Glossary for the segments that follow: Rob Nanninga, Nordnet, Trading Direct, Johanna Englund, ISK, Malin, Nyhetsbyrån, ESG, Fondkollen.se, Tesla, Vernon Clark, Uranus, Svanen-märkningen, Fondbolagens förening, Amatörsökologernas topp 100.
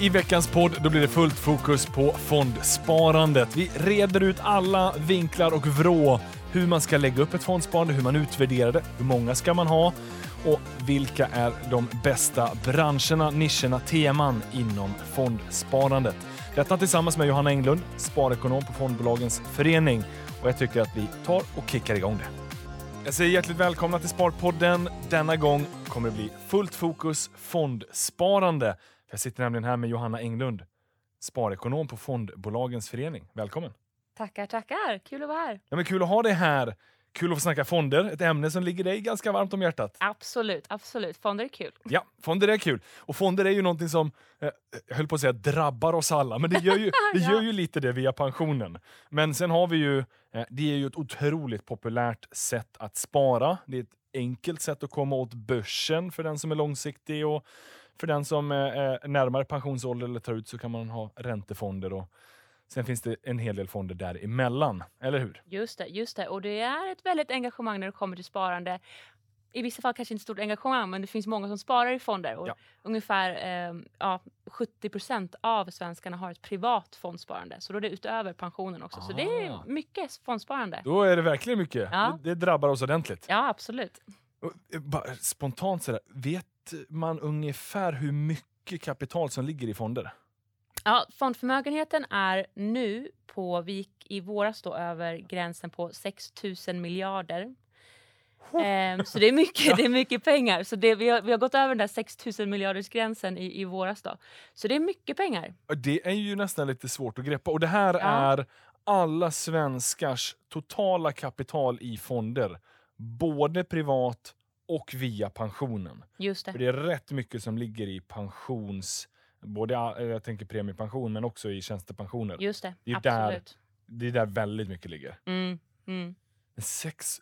I veckans podd då blir det fullt fokus på fondsparandet. Vi reder ut alla vinklar och vrå hur man ska lägga upp ett fondsparande, hur man utvärderar det, hur många ska man ha och vilka är de bästa branscherna, nischerna, teman inom fondsparandet. Detta tillsammans med Johanna Englund, sparekonom på Fondbolagens förening, och jag tycker att vi tar och kickar igång det. Jag säger hjärtligt välkomna till Sparpodden. Denna gång kommer det bli fullt fokus fondsparande. Jag sitter nämligen här med Johanna Englund, sparekonom på Fondbolagens förening. Välkommen. Tackar. Kul att vara här. Ja, men kul att ha dig här. Kul att få snacka fonder. Ett ämne som ligger dig ganska varmt om hjärtat. Absolut. Fonder är kul. Ja, fonder är kul. Och fonder är ju någonting som, jag höll på att säga, drabbar oss alla. Men det gör ju lite det via pensionen. Men sen har vi ju, det är ju ett otroligt populärt sätt att spara. Det är ett enkelt sätt att komma åt börsen för den som är långsiktig, och för den som är närmare pensionsålder eller tar ut så kan man ha räntefonder, och sen finns det en hel del fonder däremellan, eller hur? Just det. Och det är ett väldigt engagemang när det kommer till sparande. I vissa fall kanske inte stort engagemang, men det finns många som sparar i fonder. Och ungefär 70% av svenskarna har ett privat fondsparande. Så då är det utöver pensionen också. Så det är mycket fondsparande. Då är det verkligen mycket. Ja. Det drabbar oss ordentligt. Ja, absolut. Spontant sådär, vet man ungefär hur mycket kapital som ligger i fonder? Ja, fondförmögenheten är nu på, vi gick i våras då över gränsen på 6 000 miljarder. Så det är mycket pengar. Så vi har gått över den där 6 000 miljarders gränsen i våras då. Så det är mycket pengar. Det är ju nästan lite svårt att greppa. Och det här är alla svenskars totala kapital i fonder. Både privat och via pensionen. Just det. För det är rätt mycket som ligger i pensions... Både, jag tänker premiepension, men också i tjänstepensioner. Just det, absolut. Det är där väldigt mycket ligger. 6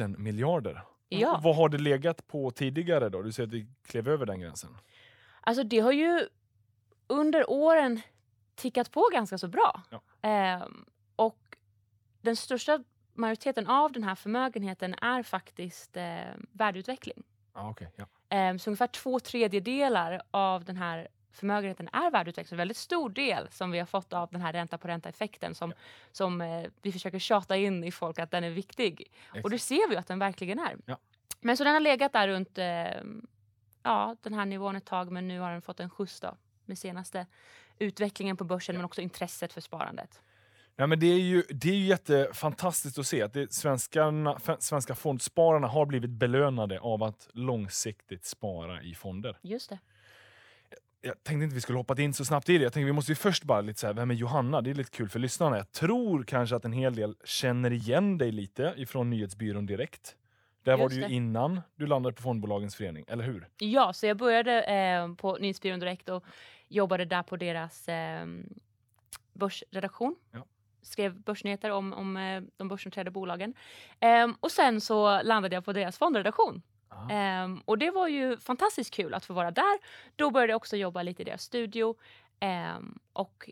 000 miljarder. Ja. Vad har det legat på tidigare då? Du säger att vi klev över den gränsen. Alltså det har ju under åren tickat på ganska så bra. Ja. Och den största majoriteten av den här förmögenheten är faktiskt värdeutveckling. Ah, okay, ja. Så ungefär 2/3 av den här förmögenheten är värdeutveckling. En väldigt stor del som vi har fått av den här ränta på ränta-effekten som vi försöker tjata in i folk att den är viktig. Exakt. Och det ser vi att den verkligen är. Ja. Men så den har legat där runt den här nivån ett tag, men nu har den fått en skjuts då med senaste utvecklingen på börsen, men också intresset för sparandet. Ja, men det är ju jättefantastiskt att se att svenska fondspararna har blivit belönade av att långsiktigt spara i fonder. Just det. Jag tänkte inte vi skulle hoppa in så snabbt i det. Jag tänkte vi måste ju först bara lite så här, vem är Johanna? Det är lite kul för lyssnarna. Jag tror kanske att en hel del känner igen dig lite ifrån Nyhetsbyrån direkt. Där var du ju innan du landade på Fondbolagens förening, eller hur? Ja, så jag började på Nyhetsbyrån direkt och jobbade där på deras börsredaktion. Ja. Skrev börsnyheter om de börsnoterade bolagen. Och sen så landade jag på deras fondredaktion. Och det var ju fantastiskt kul att få vara där. Då började jag också jobba lite i deras studio. Och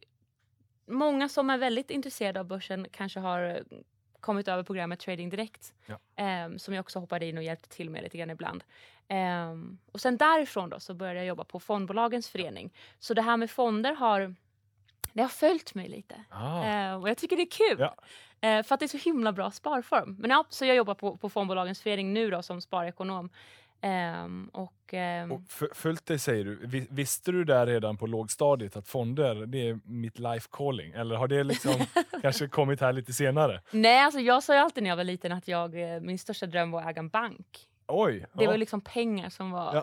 många som är väldigt intresserade av börsen kanske har kommit över programmet Trading Direct. Ja. Som jag också hoppade in och hjälpte till med lite grann ibland. Och sen därifrån då så började jag jobba på Fondbolagens förening. Så det här med fonder har följt mig lite. Och jag tycker det är kul. Ja. För att det är så himla bra sparform. Men ja, så jag jobbar på Fondbolagens förening nu då som sparekonom. Och följt dig, säger du. Visste du där redan på lågstadiet att fonder, det är mitt life calling? Eller har det liksom kanske kommit här lite senare? Nej, alltså jag sa ju alltid när jag var liten att min största dröm var att äga en bank. Oj, det var liksom pengar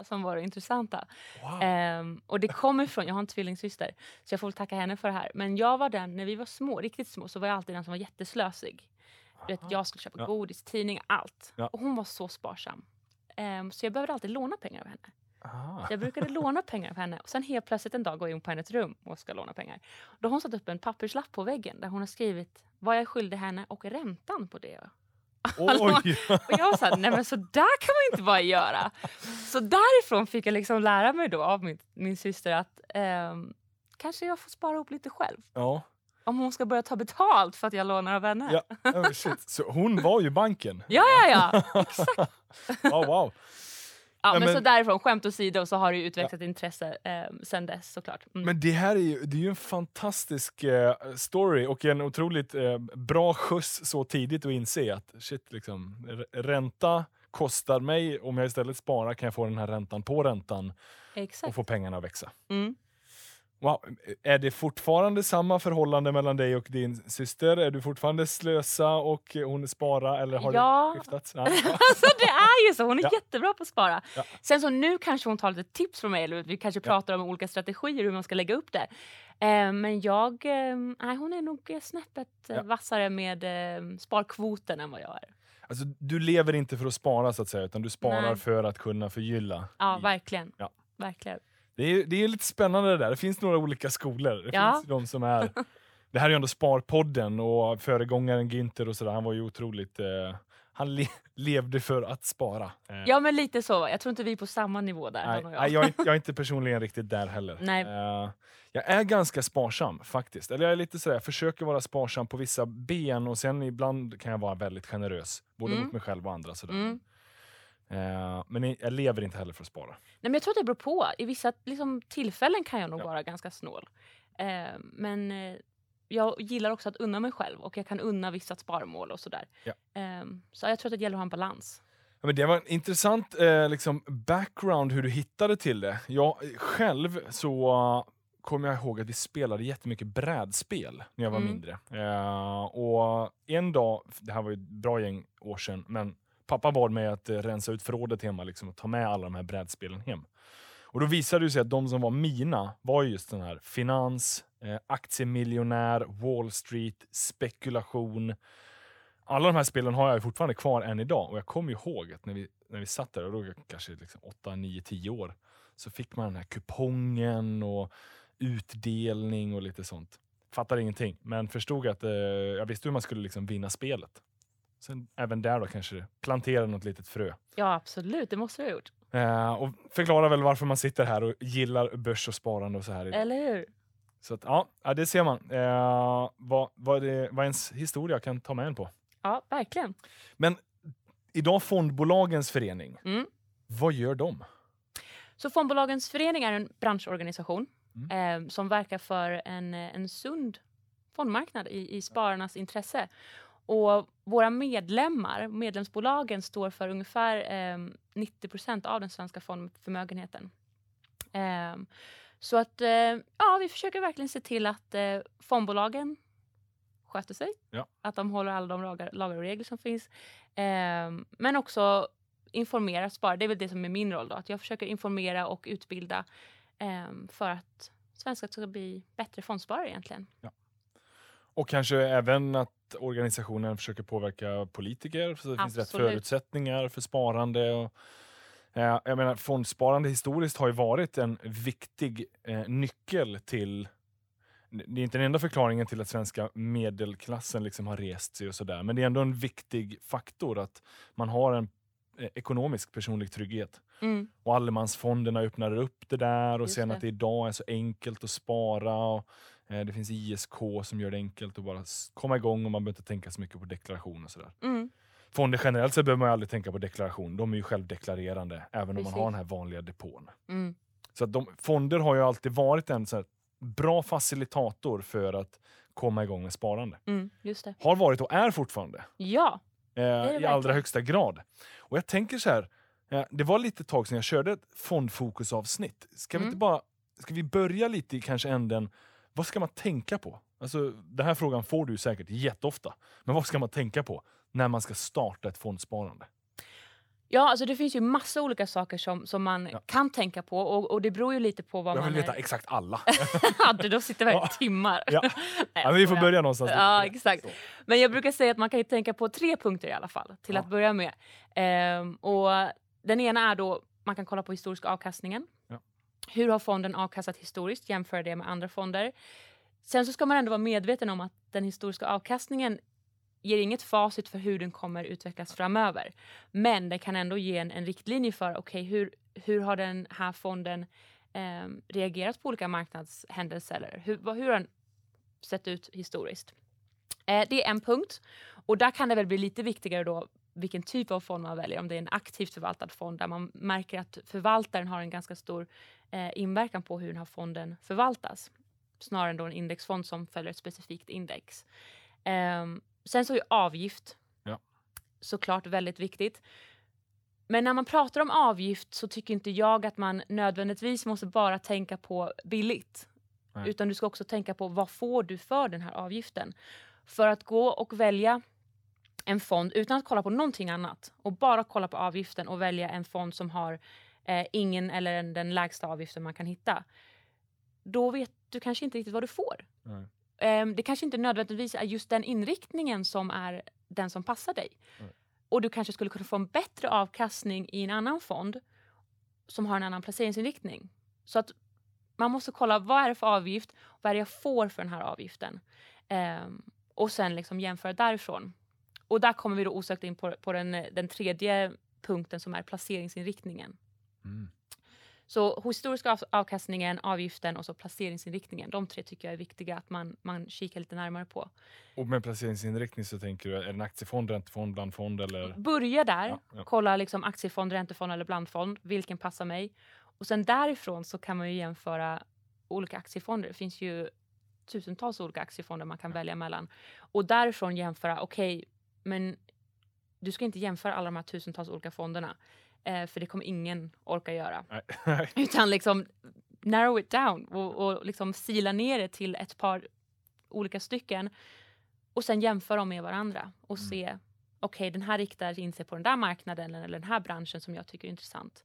som var intressanta. Wow. Och det kommer ifrån, jag har en tvillingsyster, så jag får tacka henne för det här. Men jag var den, när vi var små, riktigt små, så var jag alltid den som var jätteslösig. Du vet, jag skulle köpa godis, tidning, allt. Ja. Och hon var så sparsam. Så jag behövde alltid låna pengar av henne. Aha. Så jag brukade låna pengar av henne. Och sen helt plötsligt en dag går jag in på hennes rum och ska låna pengar. Då har hon satt upp en papperslapp på väggen där hon har skrivit vad jag skyllde henne och räntan på det. Oj. Och jag sa, nej men så där kan man inte bara göra. Så därifrån fick jag liksom lära mig då av min syster att kanske jag får spara upp lite själv. Ja. Om hon ska börja ta betalt för att jag lånar av henne. Ja. Oh, shit. Så hon var ju banken. Ja. Exakt. Oh, wow. Ja, men så därifrån, skämt åsido, så har du utvecklat intresse sen dess såklart. Mm. Men det här är ju en fantastisk story och en otroligt bra skjuts så tidigt att inse att shit, liksom, ränta kostar mig. Om jag istället sparar kan jag få den här räntan på räntan. Exakt. Och få pengarna att växa. Mm. Wow. Är det fortfarande samma förhållande mellan dig och din syster? Är du fortfarande slösa och hon spara? Eller har det skiftats? Ja. Alltså, det är ju så. Hon är jättebra på att spara. Ja. Sen så nu kanske hon tar lite tips från mig. Eller vi kanske pratar om olika strategier hur man ska lägga upp det. Men hon är nog snäppet vassare med sparkvoten än vad jag är. Alltså, du lever inte för att spara så att säga. Utan du sparar för att kunna förgylla. Ja, verkligen. Ja. Verkligen. Det är lite spännande det där. Det finns några olika skolor. Det finns de som är... Det här är ju ändå Sparpodden och föregångaren Günther och sådär. Han var ju otroligt... Han levde för att spara. Ja, men lite så. Jag tror inte vi är på samma nivå där. Nej, jag är inte personligen riktigt där heller. Nej. Jag är ganska sparsam faktiskt. Eller jag är lite sådär, jag försöker vara sparsam på vissa ben. Och sen ibland kan jag vara väldigt generös. Både mot mig själv och andra sådär. Mm. Men jag lever inte heller för att spara. Nej, men jag tror att det beror på. I vissa liksom, tillfällen kan jag nog vara ganska snål. Men jag gillar också att unna mig själv. Och jag kan unna vissa sparmål och sådär. Ja. Så jag tror att det gäller att ha en balans. Ja, men det var en intressant background hur du hittade till det. Jag själv så... kommer jag ihåg att vi spelade jättemycket brädspel när jag var mindre. Och en dag, det här var ju ett bra gäng år sedan, men pappa bad mig att rensa ut förrådet hemma liksom, och ta med alla de här brädspelen hem. Och då visade det sig att de som var mina var just den här finans, aktiemiljonär, Wall Street, spekulation. Alla de här spelen har jag ju fortfarande kvar än idag. Och jag kommer ihåg att när vi satt där, och då kanske liksom 8, 9, 10 år, så fick man den här kupongen och utdelning och lite sånt. Fattade ingenting, men förstod att jag visste hur man skulle liksom vinna spelet. Sen även där då kanske plantera något litet frö. Ja, absolut. Det måste du ha gjort. Och förklara väl varför man sitter här och gillar börs och sparande och så här. Eller hur? Så att, ja, det ser man. Vad ens historia kan ta med en på. Ja, verkligen. Men idag Fondbolagens förening. Mm. Vad gör de? Så Fondbolagens förening är en branschorganisation som verkar för en sund fondmarknad i spararnas intresse. Och våra medlemsbolagen står för ungefär 90% av den svenska fondförmögenheten. Så att vi försöker verkligen se till att fondbolagen sköter sig. Ja. Att de håller alla de lagar och regler som finns. Men också informera sparare. Det är väl det som är min roll då. Att jag försöker informera och utbilda för att svenskar ska bli bättre fondsparare egentligen. Ja. Och kanske även att organisationen försöker påverka politiker. Så det finns rätt förutsättningar för sparande. Och, jag menar, fondsparande historiskt har ju varit en viktig nyckel till... Det är inte den enda förklaringen till att svenska medelklassen liksom har rest sig och sådär. Men det är ändå en viktig faktor att man har en ekonomisk personlig trygghet. Mm. Och allemansfonderna öppnar upp det där. Och just sen det. Att det idag är så enkelt att spara. Och, det finns ISK som gör det enkelt att bara komma igång. Och man behöver inte tänka så mycket på deklaration och sådär. Mm. Fonder generellt så behöver man ju aldrig tänka på deklaration. De är ju självdeklarerande. Även om man har den här vanliga depån. Mm. Så att fonder har ju alltid varit en så här bra facilitator för att komma igång med sparande. Mm, just det. Har varit och är fortfarande. Ja. I allra högsta grad. Och jag tänker så här, det var lite tag sedan jag körde ett fondfokusavsnitt. Ska vi börja lite i kanske änden, vad ska man tänka på? Alltså, den här frågan får du säkert jätteofta. Men vad ska man tänka på när man ska starta ett fondsparande? Ja, alltså det finns ju massa olika saker som man kan tänka på. Och det beror ju lite på vad man... Jag vill veta exakt alla. Ja, då sitter vi i timmar. Ja. Nej, men vi får börja någonstans. Ja, exakt. Så. Men jag brukar säga att man kan ju tänka på 3 punkter i alla fall. Till att börja med. Och den ena är då, man kan kolla på historisk avkastningen. Ja. Hur har fonden avkastat historiskt? Jämför det med andra fonder. Sen så ska man ändå vara medveten om att den historiska avkastningen ger inget facit för hur den kommer utvecklas framöver. Men det kan ändå ge en riktlinje för hur har den här fonden reagerat på olika marknadshändelser? Eller hur har den sett ut historiskt? Det är en punkt. Och där kan det väl bli lite viktigare då vilken typ av fond man väljer. Om det är en aktivt förvaltad fond där man märker att förvaltaren har en ganska stor inverkan på hur den här fonden förvaltas. Snarare än då en indexfond som följer ett specifikt index. Sen så är avgift såklart väldigt viktigt. Men när man pratar om avgift så tycker inte jag att man nödvändigtvis måste bara tänka på billigt. Nej. Utan du ska också tänka på vad får du för den här avgiften. För att gå och välja en fond utan att kolla på någonting annat och bara kolla på avgiften och välja en fond som har ingen eller den lägsta avgiften man kan hitta. Då vet du kanske inte riktigt vad du får. Nej. Det kanske inte nödvändigtvis är just den inriktningen som är den som passar dig. Nej. Och du kanske skulle kunna få en bättre avkastning i en annan fond som har en annan placeringsinriktning. Så att man måste kolla vad är det för avgift och vad är det jag får för den här avgiften. Och sen liksom jämföra därifrån. Och där kommer vi då osökt in på den tredje punkten som är placeringsinriktningen. Mm. Så historiska avkastningen, avgiften och så placeringsinriktningen. De tre tycker jag är viktiga att man kikar lite närmare på. Och med placeringsinriktning så tänker du, är det en aktiefond, räntefond, blandfond? Eller? Börja där, kolla liksom aktiefond, räntefond eller blandfond. Vilken passar mig? Och sen därifrån så kan man ju jämföra olika aktiefonder. Det finns ju tusentals olika aktiefonder man kan välja mellan. Och därifrån jämföra, okej, men du ska inte jämföra alla de här tusentals olika fonderna. För det kommer ingen orka göra. Utan liksom narrow it down. Och liksom sila ner det till ett par olika stycken. Och sen jämföra dem med varandra. Och se, okej, den här riktar in sig på den där marknaden. Eller den här branschen som jag tycker är intressant.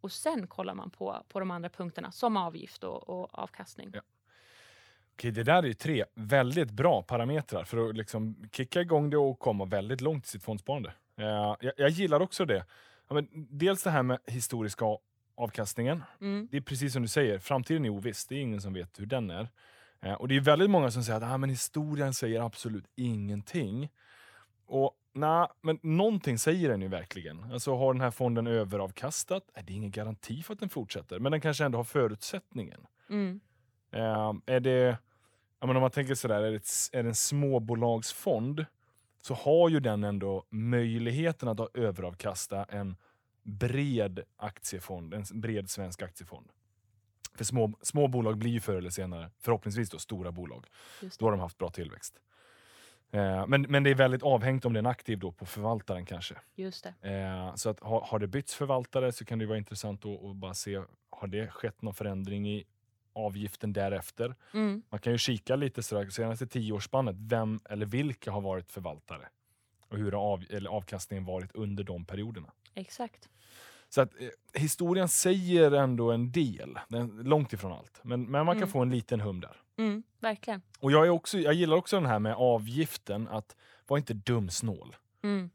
Och sen kollar man på de andra punkterna. Som avgift och avkastning. Ja. Okej, det där är ju tre väldigt bra parametrar. För att liksom kicka igång det och komma väldigt långt i sitt fondsparande. Jag gillar också det. Ja, men dels det här med historiska avkastningen. Mm. Det är precis som du säger, framtiden är oviss. Det är ingen som vet hur den är. Och det är väldigt många som säger att men historien säger absolut ingenting. Och men någonting säger den ju verkligen. Alltså har den här fonden överavkastat? Det är ingen garanti för att den fortsätter. Men den kanske ändå har förutsättningen. Mm. Är det, om man tänker sådär, är det en småbolagsfond? Så har ju den ändå möjligheten att överavkasta en bred aktiefond, en bred svensk aktiefond. För små bolag blir ju förr eller senare, förhoppningsvis då, stora bolag. Då har de haft bra tillväxt. Men det är väldigt avhängt om den är aktiv då på förvaltaren kanske. Just det. Så att har det bytts förvaltare så kan det vara intressant att bara se, har det skett någon förändring i avgiften därefter. Mm. Man kan ju kika lite sådär, senaste 10-årsspannet, vem eller vilka har varit förvaltare och hur har avkastningen varit under de perioderna. Exakt. Så att historien säger ändå en del, långt ifrån allt, men man kan få en liten hum där. Mm, verkligen. Och jag gillar också den här med avgiften, att var inte dumsnål. Mm.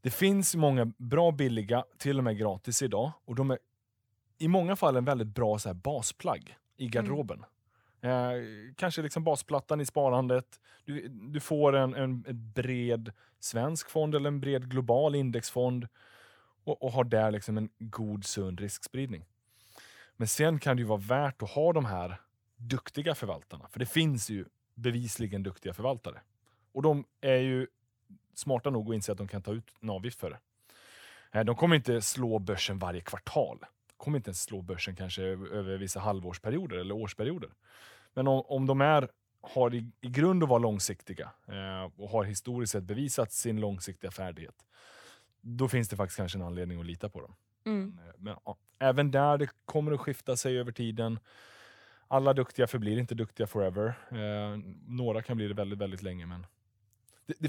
Det finns många bra, billiga, till och med gratis idag, och de är i många fall en väldigt bra så här basplagg i garderoben. Kanske liksom basplattan i sparandet. Du får en bred svensk fond eller en bred global indexfond och har där liksom en god, sund riskspridning. Men sen kan det ju vara värt att ha de här duktiga förvaltarna. För det finns ju bevisligen duktiga förvaltare. Och de är ju smarta nog att inse att de kan ta ut en avgift för det. De kommer inte slå börsen varje kvartal. Kommer inte ens slå börsen kanske över vissa halvårsperioder eller årsperioder. Men om de har i grund och var långsiktiga och har historiskt sett bevisat sin långsiktiga färdighet, då finns det faktiskt kanske en anledning att lita på dem. Mm. Men även där, det kommer att skifta sig över tiden. Alla duktiga förblir inte duktiga forever. Några kan bli det väldigt, väldigt länge, men det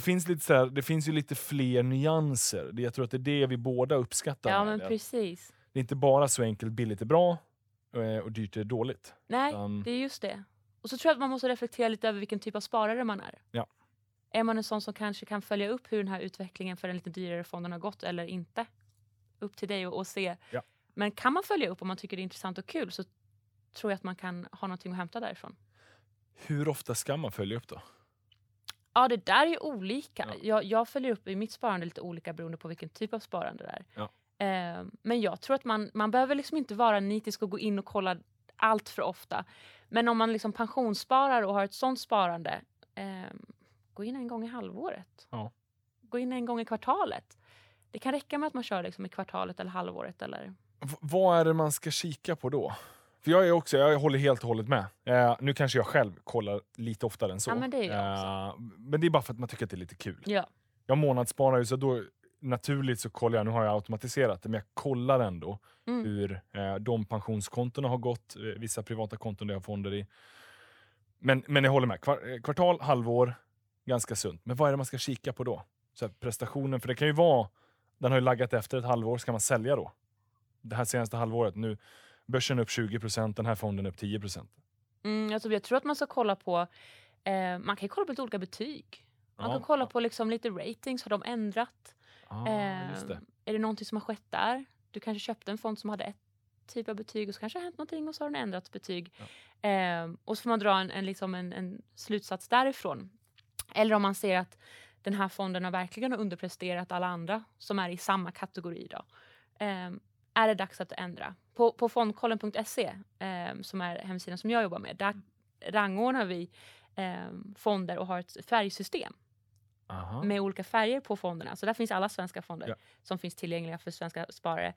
finns ju lite fler nyanser. Jag tror att det är det vi båda uppskattar. Ja, men precis. Det är inte bara så enkelt, billigt är bra och dyrt är dåligt. Nej, det är just det. Och så tror jag att man måste reflektera lite över vilken typ av sparare man är. Ja. Är man en sån som kanske kan följa upp hur den här utvecklingen för den lite dyrare fonden har gått eller inte? Upp till dig och se. Ja. Men kan man följa upp om man tycker det är intressant och kul, så tror jag att man kan ha någonting att hämta därifrån. Hur ofta ska man följa upp då? Ja, det där är ju olika. Ja. Jag följer upp i mitt sparande lite olika beroende på vilken typ av sparande det är. Ja. Men jag tror att man behöver liksom inte vara nitisk och gå in och kolla allt för ofta. Men om man liksom pensionssparar och har ett sånt sparande, gå in en gång i halvåret. Ja. Gå in en gång i kvartalet. Det kan räcka med att man kör liksom i kvartalet eller halvåret. Eller... Vad är det man ska kika på då? För jag är också, jag håller helt och hållet med. Nu kanske jag själv kollar lite oftare än så. Ja, men det är jag också. Men det är bara för att man tycker att det är lite kul. Ja. Jag månadssparar ju, så då naturligt så kollar jag, nu har jag automatiserat det, men jag kollar ändå hur de pensionskontorna har gått. Vissa privata konton där jag har fonder i. Men jag håller med. Kvartal, halvår, ganska sunt. Men vad är det man ska kika på då? Så här, prestationen, för det kan ju vara, den har ju laggat efter ett halvår, ska man sälja då? Det här senaste halvåret, nu börsen upp 20%, den här fonden upp 10%. Alltså, jag tror att man ska kolla på, man kan ju kolla på lite olika betyg. Man kan kolla på liksom lite ratings, har de ändrat? Är det någonting som har skett där? Du kanske köpte en fond som hade ett typ av betyg och så kanske har hänt någonting och så har den ändrat betyg. Ja. Och så får man dra en slutsats därifrån. Eller om man ser att den här fonden har verkligen underpresterat alla andra som är i samma kategori då. Är det dags att ändra? På Fondkollen.se, som är hemsidan som jag jobbar med, där rangordnar vi fonder och har ett färgsystem. Aha. Med olika färger på fonderna. Så där finns alla svenska fonder som finns tillgängliga för svenska sparare.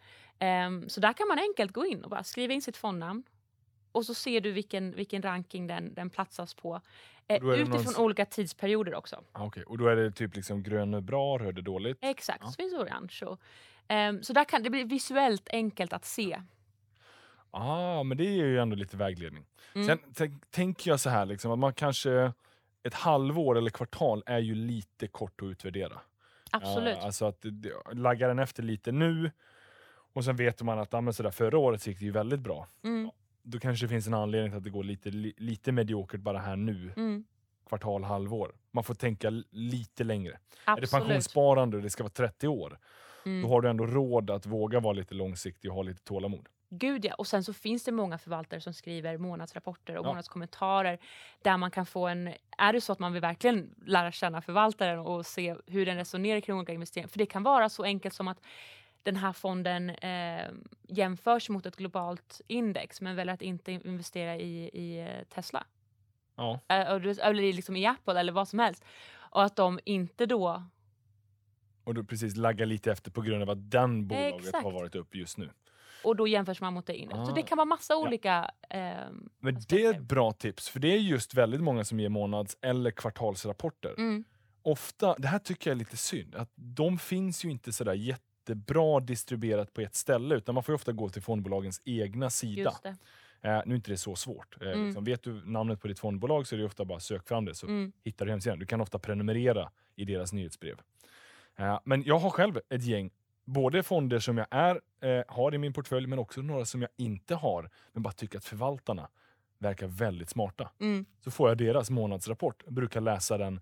Så där kan man enkelt gå in och bara skriva in sitt fondnamn. Och så ser du vilken ranking den platsas på. Utifrån olika tidsperioder också. Okej. Och då är det typ liksom grön är bra, röd är dåligt. Exakt, så finns orange. Så där kan det bli visuellt enkelt att se. Men det är ju ändå lite vägledning. Sen tänker jag så här liksom, att man kanske... Ett halvår eller kvartal är ju lite kort att utvärdera. Absolut. Alltså att laggar den efter lite nu. Och sen vet man att så där, förra året gick det ju väldigt bra. Då kanske det finns en anledning till att det går lite mediokert bara här nu. Kvartal, halvår. Man får tänka lite längre. Absolut. Är det pensionssparande och det ska vara 30 år. Då har du ändå råd att våga vara lite långsiktig och ha lite tålamod. Gud ja, och sen så finns det många förvaltare som skriver månadsrapporter och månadskommentarer där man kan få en, är det så att man vill verkligen lära känna förvaltaren och se hur den resonerar kring olika investeringar, för det kan vara så enkelt som att den här fonden jämförs mot ett globalt index men väljer att inte investera i Tesla eller liksom i Apple eller vad som helst, och att de inte då precis laggar lite efter på grund av att den bolaget har varit upp just nu. Och då jämförs man mot det inne. Så det kan vara massa olika... Men det är ett bra tips. För det är just väldigt många som ger månads- eller kvartalsrapporter. Ofta, det här tycker jag är lite synd. Att de finns ju inte sådär jättebra distribuerat på ett ställe. Utan man får ju ofta gå till fondbolagens egna sida. Just det. Nu är inte det så svårt. Liksom, vet du namnet på ditt fondbolag så är det ofta bara sök fram det. Så hittar du hemsidan. Du kan ofta prenumerera i deras nyhetsbrev. Men jag har själv ett gäng. Både fonder som jag har i min portfölj, men också några som jag inte har, men bara tycker att förvaltarna verkar väldigt smarta. Så får jag deras månadsrapport, brukar läsa den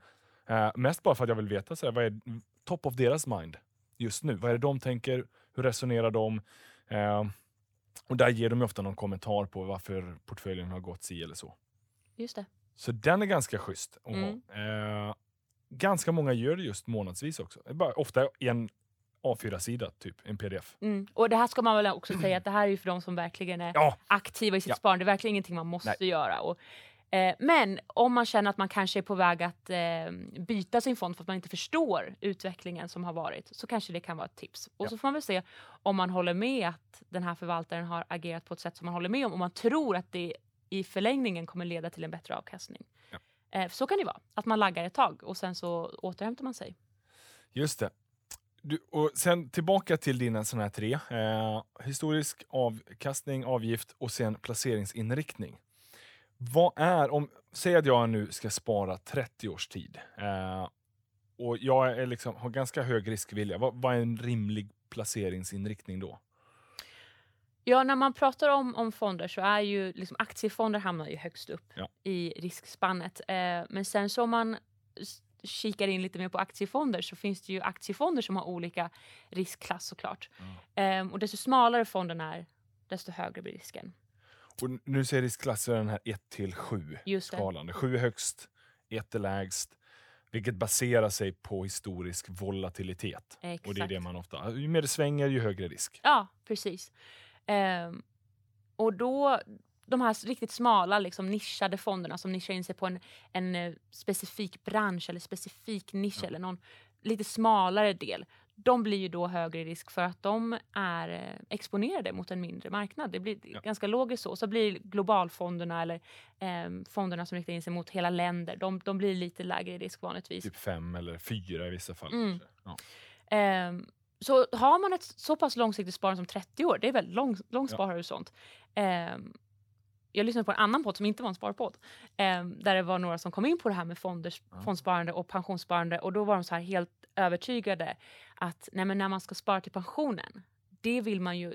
mest bara för att jag vill veta så här, vad är top of deras mind just nu, vad är det de tänker, hur resonerar de, och där ger de ju ofta någon kommentar på varför portföljen har gått si eller så. Just det. Så den är ganska schysst. Ganska många gör det just månadsvis också, bara ofta en A4-sida, typ. En pdf. Och det här ska man väl också säga att det här är ju för de som verkligen är aktiva i sitt sparande. Det är verkligen ingenting man måste göra. Och, men om man känner att man kanske är på väg att byta sin fond för att man inte förstår utvecklingen som har varit, så kanske det kan vara ett tips. Och så får man väl se om man håller med att den här förvaltaren har agerat på ett sätt som man håller med om, och man tror att det i förlängningen kommer leda till en bättre avkastning. Så kan det vara. Att man laggar ett tag och sen så återhämtar man sig. Just det. Och sen tillbaka till dina sådana här tre. Historisk avkastning, avgift och sen placeringsinriktning. Vad är, om säg att jag nu ska spara 30 års tid. Och jag är liksom, har ganska hög riskvilja. Vad är en rimlig placeringsinriktning då? Ja, när man pratar om fonder så är ju liksom, aktiefonder hamnar ju högst upp i riskspannet. Men sen så man... kikar in lite mer på aktiefonder, så finns det ju aktiefonder som har olika riskklass såklart. Och desto smalare fonden är, desto högre blir risken. Och nu ser riskklasser den här 1-7 skalan. 7 är högst, 1 är lägst, vilket baserar sig på historisk volatilitet. Exakt. Och det är det man ofta... Ju mer det svänger, ju högre risk. Ja, precis. Och då... De här riktigt smala, liksom, nischade fonderna som nischar in sig på en specifik bransch eller specifik nisch eller någon lite smalare del. de blir ju då högre risk för att de är exponerade mot en mindre marknad. Det blir ganska logiskt så. Så blir globalfonderna eller fonderna som riktar in sig mot hela länder, de blir lite lägre risk vanligtvis. Typ 5 eller 4 i vissa fall. Mm. Ja. Så har man ett så pass långsiktigt sparande som 30 år, det är väl lång sparhorisont. Jag lyssnade på en annan podd som inte var en sparpodd. Där det var några som kom in på det här med fondsparande och pensionssparande. Och då var de så här helt övertygade att nej, men när man ska spara till pensionen,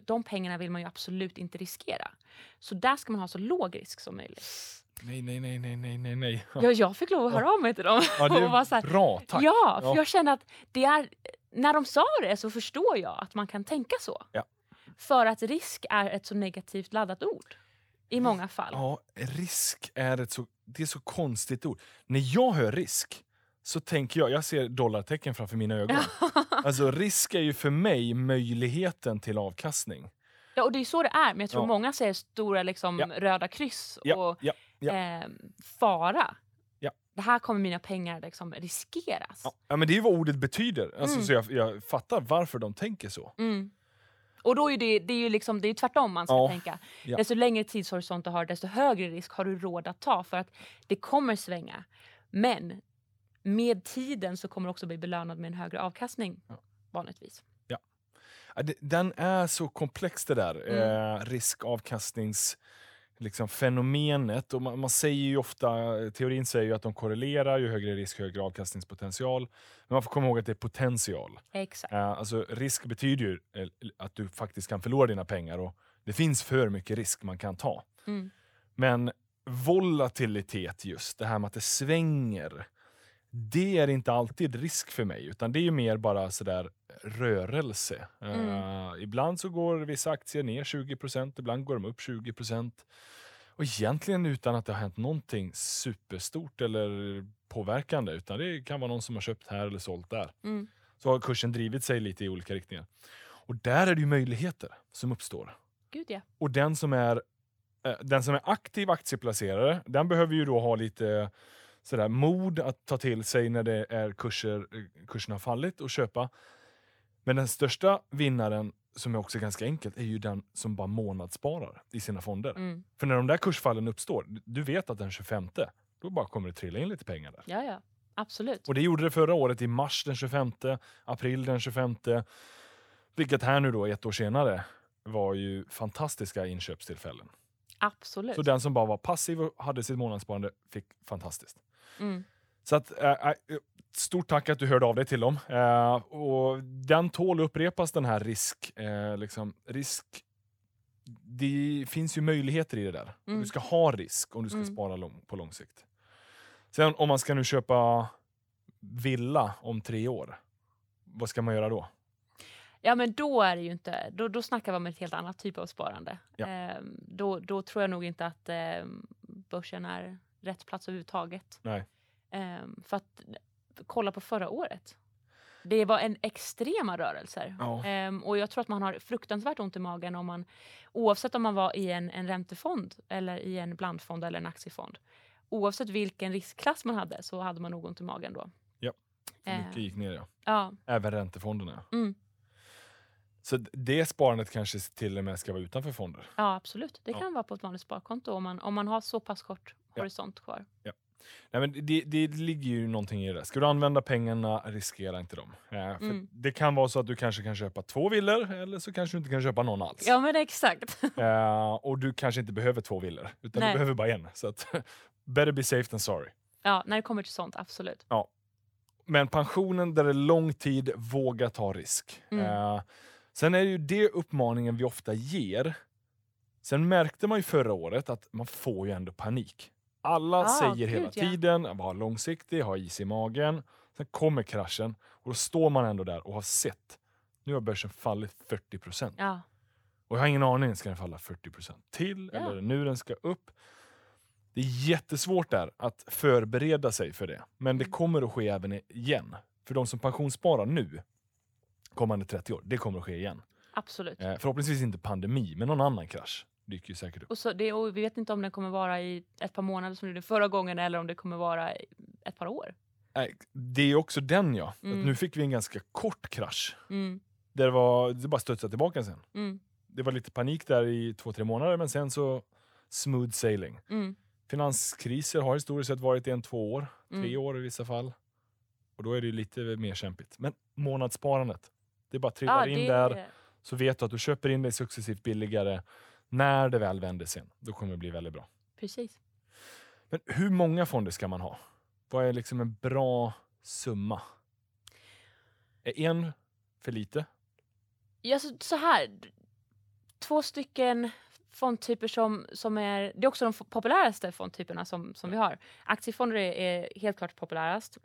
de pengarna vill man ju absolut inte riskera. Så där ska man ha så låg risk som möjligt. Nej. Ja, jag fick lov att höra av mig till dem. Ja, det är så här, bra, tack. Ja, för jag känner att det är, när de sa det så förstår jag att man kan tänka så. Ja. För att risk är ett så negativt laddat ord. I många fall. Ja, risk är det är så konstigt ord. När jag hör risk så tänker jag ser dollartecken framför mina ögon. Alltså risk är ju för mig möjligheten till avkastning. Ja, och det är så det är. Men jag tror många säger stora röda kryss och fara. Ja. Det här kommer mina pengar riskeras. Ja, men det är vad ordet betyder. Alltså, så jag fattar varför de tänker så. Mm. Och då är det är tvärtom man ska tänka. Ja. Desto längre tidshorisont du har, desto högre risk har du råd att ta. För att det kommer svänga. Men med tiden så kommer du också bli belönad med en högre avkastning. Ja. Vanligtvis. Ja. Den är så komplex det där. Riskavkastnings... fenomenet, och man säger ju ofta, teorin säger ju att de korrelerar, ju högre risk, högre avkastningspotential, men man får komma ihåg att det är potential. Exakt. Alltså risk betyder ju att du faktiskt kan förlora dina pengar, och det finns för mycket risk man kan ta. Men volatilitet, just det här med att det svänger, det är inte alltid risk för mig, utan det är ju mer bara sådär rörelse. Ibland så går vissa aktier ner 20%, ibland går de upp 20%. Och egentligen utan att det har hänt någonting superstort eller påverkande, utan det kan vara någon som har köpt här eller sålt där. Så har kursen drivit sig lite i olika riktningar. Och där är det ju möjligheter som uppstår. Gud, ja. Och den som är aktiv aktieplacerare, den behöver ju då ha lite... sådär, mod att ta till sig när det är kurserna har fallit och köpa. Men den största vinnaren, som är också ganska enkelt, är ju den som bara månadssparar i sina fonder. För när de där kursfallen uppstår, du vet att den 25, då bara kommer det trilla in lite pengar där. Ja, absolut. Och det gjorde det förra året i mars den 25, april den 25. Vilket här nu då, ett år senare, var ju fantastiska inköpstillfällen. Absolut. Så den som bara var passiv och hade sitt månadssparande fick fantastiskt. Så att, stort tack att du hörde av dig till dem. Och den tål upprepas, den här risk. Risk. Det finns ju möjligheter i det där. Du ska ha risk om du ska spara på lång sikt. Sen om man ska nu köpa villa om 3 år. Vad ska man göra då? Ja, men då är det ju inte... Då snackar vi om ett helt annat typ av sparande. Ja. Då tror jag nog inte att börsen är rätt plats överhuvudtaget. Nej. För att kolla på förra året. Det var en extrema rörelser. Ja. Och jag tror att man har fruktansvärt ont i magen oavsett om man var i en räntefond eller i en blandfond eller en aktiefond. Oavsett vilken riskklass man hade, så hade man nog ont i magen då. Ja, mycket gick ner, ja. Även räntefonderna. Så det sparandet kanske till och med ska vara utanför fonder. Ja, absolut. Det kan vara på ett vanligt sparkonto om man har så pass kort horisont kvar. Ja. Nej, men det ligger ju någonting i det där. Ska du använda pengarna, riskera inte dem. För det kan vara så att du kanske kan köpa 2 villor, eller så kanske du inte kan köpa någon alls. Ja, men exakt. Och du kanske inte behöver 2 villor, utan du behöver bara en. Så att, better be safe than sorry. Ja, när det kommer till sånt, absolut. Ja. Men pensionen, där det är lång tid, våga ta risk. Sen är det ju det uppmaningen vi ofta ger. Sen märkte man ju förra året att man får ju ändå panik. Alla säger hela tiden, var långsiktig, ha is i magen. Sen kommer kraschen och då står man ändå där och har sett. Nu har börsen fallit 40%. Ja. Och jag har ingen aning, ska den falla 40% till? Ja. Eller nu den ska upp? Det är jättesvårt där att förbereda sig för det. Men det kommer att ske även igen. För de som pensionssparar nu, kommande 30 år. Det kommer att ske igen. Absolut. Förhoppningsvis inte pandemi, men någon annan krasch dyker ju säkert upp. Och vi vet inte om den kommer vara i ett par månader som det gjorde förra gången, eller om det kommer vara ett par år. Det är också den, ja. Mm. Nu fick vi en ganska kort krasch. Mm. Det bara studsade tillbaka sen. Mm. Det var lite panik där i 2-3 månader, men sen så smooth sailing. Mm. Finanskriser har historiskt sett varit 1-2 år. 3 år i vissa fall. Och då är det lite mer kämpigt. Men månadssparandet. Det bara trillar in där. Så vet du att du köper in dig successivt billigare. När det väl vänder sen. Då kommer det bli väldigt bra. Precis. Men hur många fonder ska man ha? Vad är liksom en bra summa? Är en för lite? Ja, så här. 2 stycken fondtyper som är... Det är också de populäraste fondtyperna som vi har. Aktiefonder är helt klart populärast.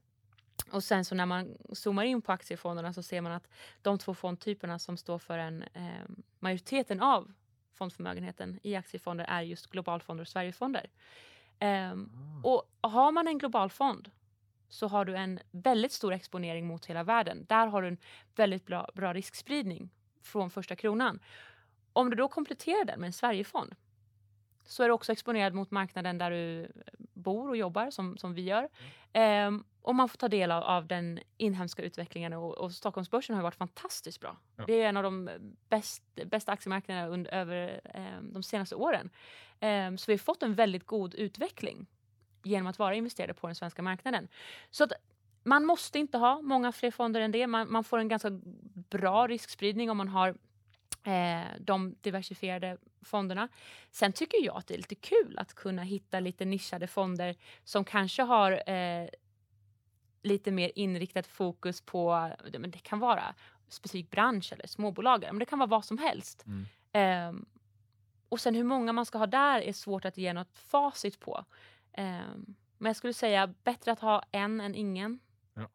Och sen så när man zoomar in på aktiefonderna så ser man att de 2 fondtyperna som står för majoriteten av fondförmögenheten i aktiefonder är just globalfonder och Sverigefonder. Och har man en globalfond så har du en väldigt stor exponering mot hela världen. Där har du en väldigt bra riskspridning från första kronan. Om du då kompletterar den med en Sverigefond så är du också exponerad mot marknaden där du bor och jobbar som vi gör. Och man får ta del av den inhemska utvecklingen och Stockholmsbörsen har varit fantastiskt bra. Ja. Det är en av de bästa aktiemarknaderna över de senaste åren. Så vi har fått en väldigt god utveckling genom att vara investerade på den svenska marknaden. Så att man måste inte ha många fler fonder än det. Man får en ganska bra riskspridning om man har de diversifierade fonderna. Sen tycker jag att det är lite kul att kunna hitta lite nischade fonder som kanske har lite mer inriktat fokus på, men det kan vara specifik bransch eller småbolag, men det kan vara vad som helst. Mm. Och sen hur många man ska ha där är svårt att ge något facit på. Men jag skulle säga bättre att ha en än ingen. Ja.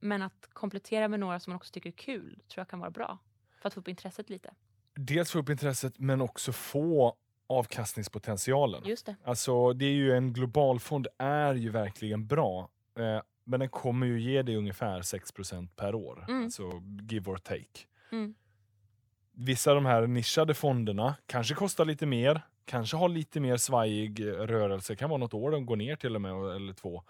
Men att komplettera med några som man också tycker är kul tror jag kan vara bra. För att få upp intresset lite. Dels få upp intresset men också få avkastningspotentialen. Just det. Alltså det är ju en global fond är ju verkligen bra. Men den kommer ju ge dig ungefär 6% per år. Mm. Alltså give or take. Mm. Vissa av de här nischade fonderna kanske kostar lite mer. Kanske har lite mer svajig rörelse. Kan vara något år de går ner till och med eller 2.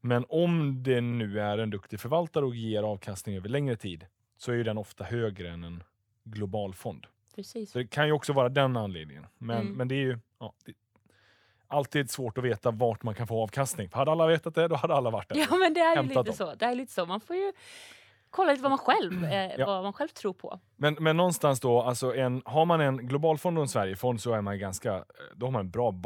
Men om det nu är en duktig förvaltare och ger avkastning över längre tid. Så är ju den ofta högre än en global fond. Precis. Så det kan ju också vara den anledningen. Men det är ju alltid svårt att veta vart man kan få avkastning. För hade alla vetat det, då hade alla varit där. Ja, men det är ju lite så. Man får ju kolla lite vad man själv, vad man själv tror på. Men någonstans då, alltså har man en global fond och en Sverigefond så är man då har man en bra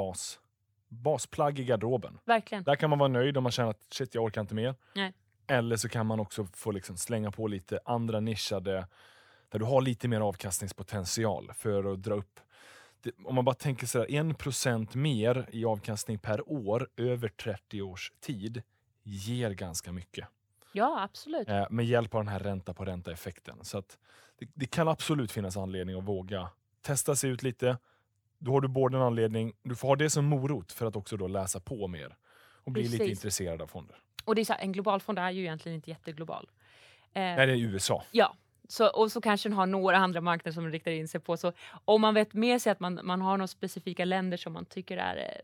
basplagg i garderoben. Verkligen. Där kan man vara nöjd om man känner att shit, jag orkar inte mer. Nej. Eller så kan man också få liksom slänga på lite andra nischade där du har lite mer avkastningspotential för att dra upp. Om man bara tänker så här, 1% mer i avkastning per år över 30 års tid ger ganska mycket. Ja, absolut. Med hjälp av den här ränta på ränta-effekten. Så att det kan absolut finnas anledning att våga testa sig ut lite. Då har du både en anledning, du får ha det som morot för att också då läsa på mer och bli lite intresserad av fonder. Och det är en global fond är ju egentligen inte jätteglobal. Nej, det är USA. Ja, så kanske den har några andra marknader som den riktar in sig på. Så om man vet med sig att man har några specifika länder som man tycker är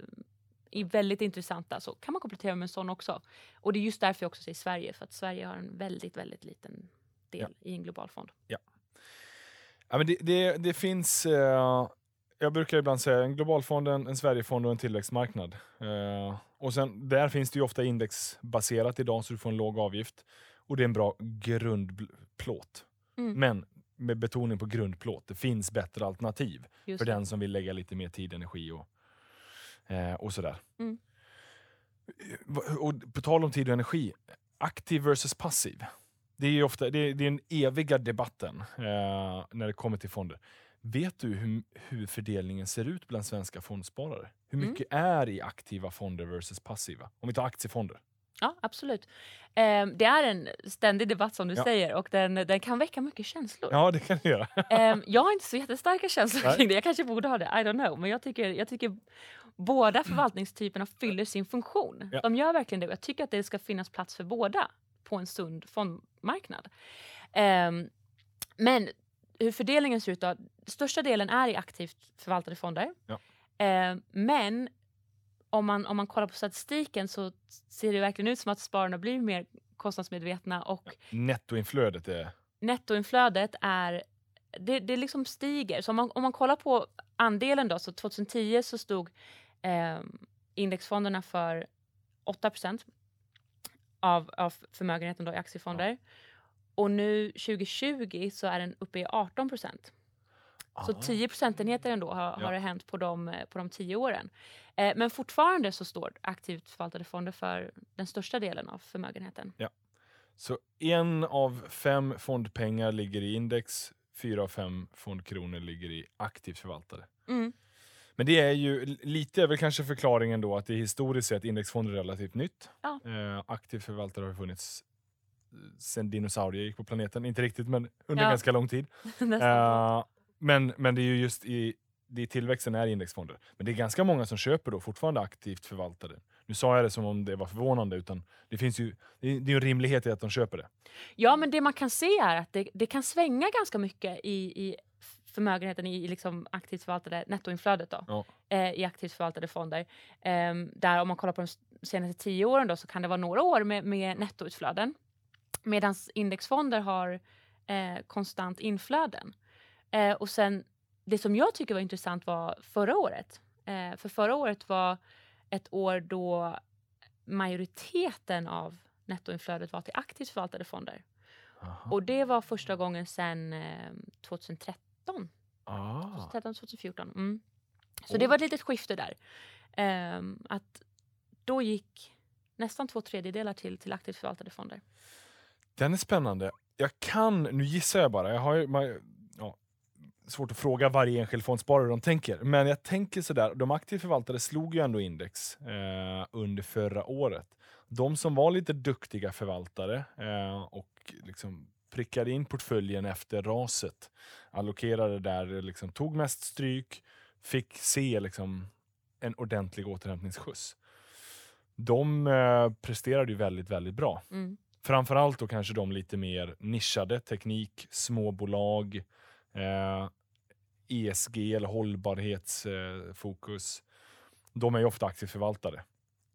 väldigt intressanta så kan man komplettera med en sån också. Och det är just därför jag också säger Sverige. För att Sverige har en väldigt, väldigt liten del i en global fond. Ja. Ja, men det finns... Jag brukar ibland säga en globalfond, en Sverigefond och en tillväxtmarknad. Och sen, där finns det ju ofta indexbaserat idag så du får en låg avgift. Och det är en bra grundplåt. Mm. Men med betoning på grundplåt. Det finns bättre alternativ för den som vill lägga lite mer tid, energi och sådär. Mm. Och på tal om tid och energi. Aktiv versus passiv. Det är ju ofta det är den eviga debatten när det kommer till fonder. Vet du hur fördelningen ser ut bland svenska fondsparare? Hur mycket är i aktiva fonder versus passiva? Om vi tar aktiefonder. Ja, absolut. Det är en ständig debatt som du säger. Och den kan väcka mycket känslor. Ja, det kan det göra. Jag har inte så jättestarka känslor kring det. Jag kanske borde ha det, I don't know. Men jag tycker båda förvaltningstyperna fyller sin funktion. Ja. De gör verkligen det. Jag tycker att det ska finnas plats för båda på en sund fondmarknad. Men... Hur fördelningen ser ut då? Största delen är i aktivt förvaltade fonder. Ja. Men om man kollar på statistiken så ser det verkligen ut som att spararna blir mer kostnadsmedvetna. Och nettoinflödet är det liksom stiger. Så om man kollar på andelen då, så 2010 så stod indexfonderna för 8% av förmögenheten då i aktiefonder. Ja. Och nu 2020 så är den uppe i 18%. Så 10 procentenheter ändå har det hänt på de 10 åren. Men fortfarande så står aktivt förvaltade fonder för den största delen av förmögenheten. Ja. Så 1 av 5 fondpengar ligger i index, 4 av 5 fondkronor ligger i aktivt förvaltade. Mm. Men det är ju lite väl kanske förklaringen då att det är historiskt sett indexfonder är relativt nytt. Ja. Aktivt förvaltade har funnits sedan dinosaurier gick på planeten. Inte riktigt, men under ganska lång tid. Men det är ju just i tillväxten är indexfonder. Men det är ganska många som köper då fortfarande aktivt förvaltade. Nu sa jag det som om det var förvånande, utan det finns ju, det är en rimlighet i att de köper det. Ja, men det man kan se är att det kan svänga ganska mycket i förmögenheten i liksom aktivt förvaltade nettoinflödet då. Ja. I aktivt förvaltade fonder. Där om man kollar på de senaste 10 åren då, så kan det vara några år med nettoutflöden. Medan indexfonder har konstant inflöden. Och sen det som jag tycker var intressant var förra året. För förra året var ett år då majoriteten av nettoinflödet var till aktivt förvaltade fonder. Aha. Och det var första gången sedan 2013. Ah. 2013-2014. Mm. Så det var ett litet skifte där. Att då gick nästan 2/3 till aktivt förvaltade fonder. Den är spännande. Nu gissar jag bara. Jag har ju... svårt att fråga varje enskild fondsparare hur de tänker. Men jag tänker sådär, de aktivt förvaltade slog ju ändå index under förra året. De som var lite duktiga förvaltare och liksom prickade in portföljen efter raset, allokerade där, liksom, tog mest stryk, fick se liksom, en ordentlig återhämtningsskjuts. De presterade ju väldigt, väldigt bra. Mm. Framförallt då kanske de lite mer nischade, teknik, småbolag, ESG eller hållbarhetsfokus. De är ju ofta aktieförvaltare.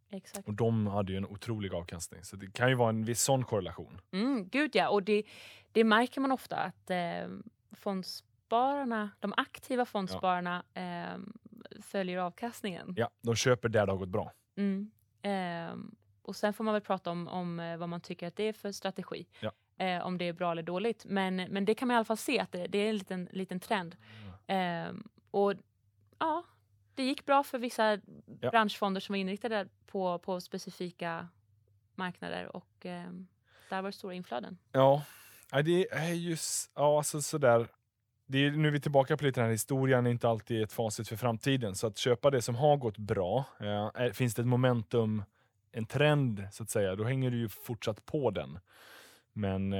Exakt. Och de hade ju en otrolig avkastning. Så det kan ju vara en viss sån korrelation. Mm, gud ja, och det märker man ofta att fondspararna, de aktiva fondspararna följer avkastningen. Ja, de köper där det har gått bra. Mm. Och sen får man väl prata om vad man tycker att det är för strategi. Ja. Om det är bra eller dåligt. Men det kan man i alla fall se att det är en liten trend. Mm. Och ja, det gick bra för vissa branschfonder som var inriktade på specifika marknader. Och där var det stora inflöden. Ja, det är just alltså sådär. Nu är vi tillbaka på lite den här historien. Det är inte alltid ett facit för framtiden. Så att köpa det som har gått bra. Finns det ett momentum, en trend så att säga. Då hänger du ju fortsatt på den. Men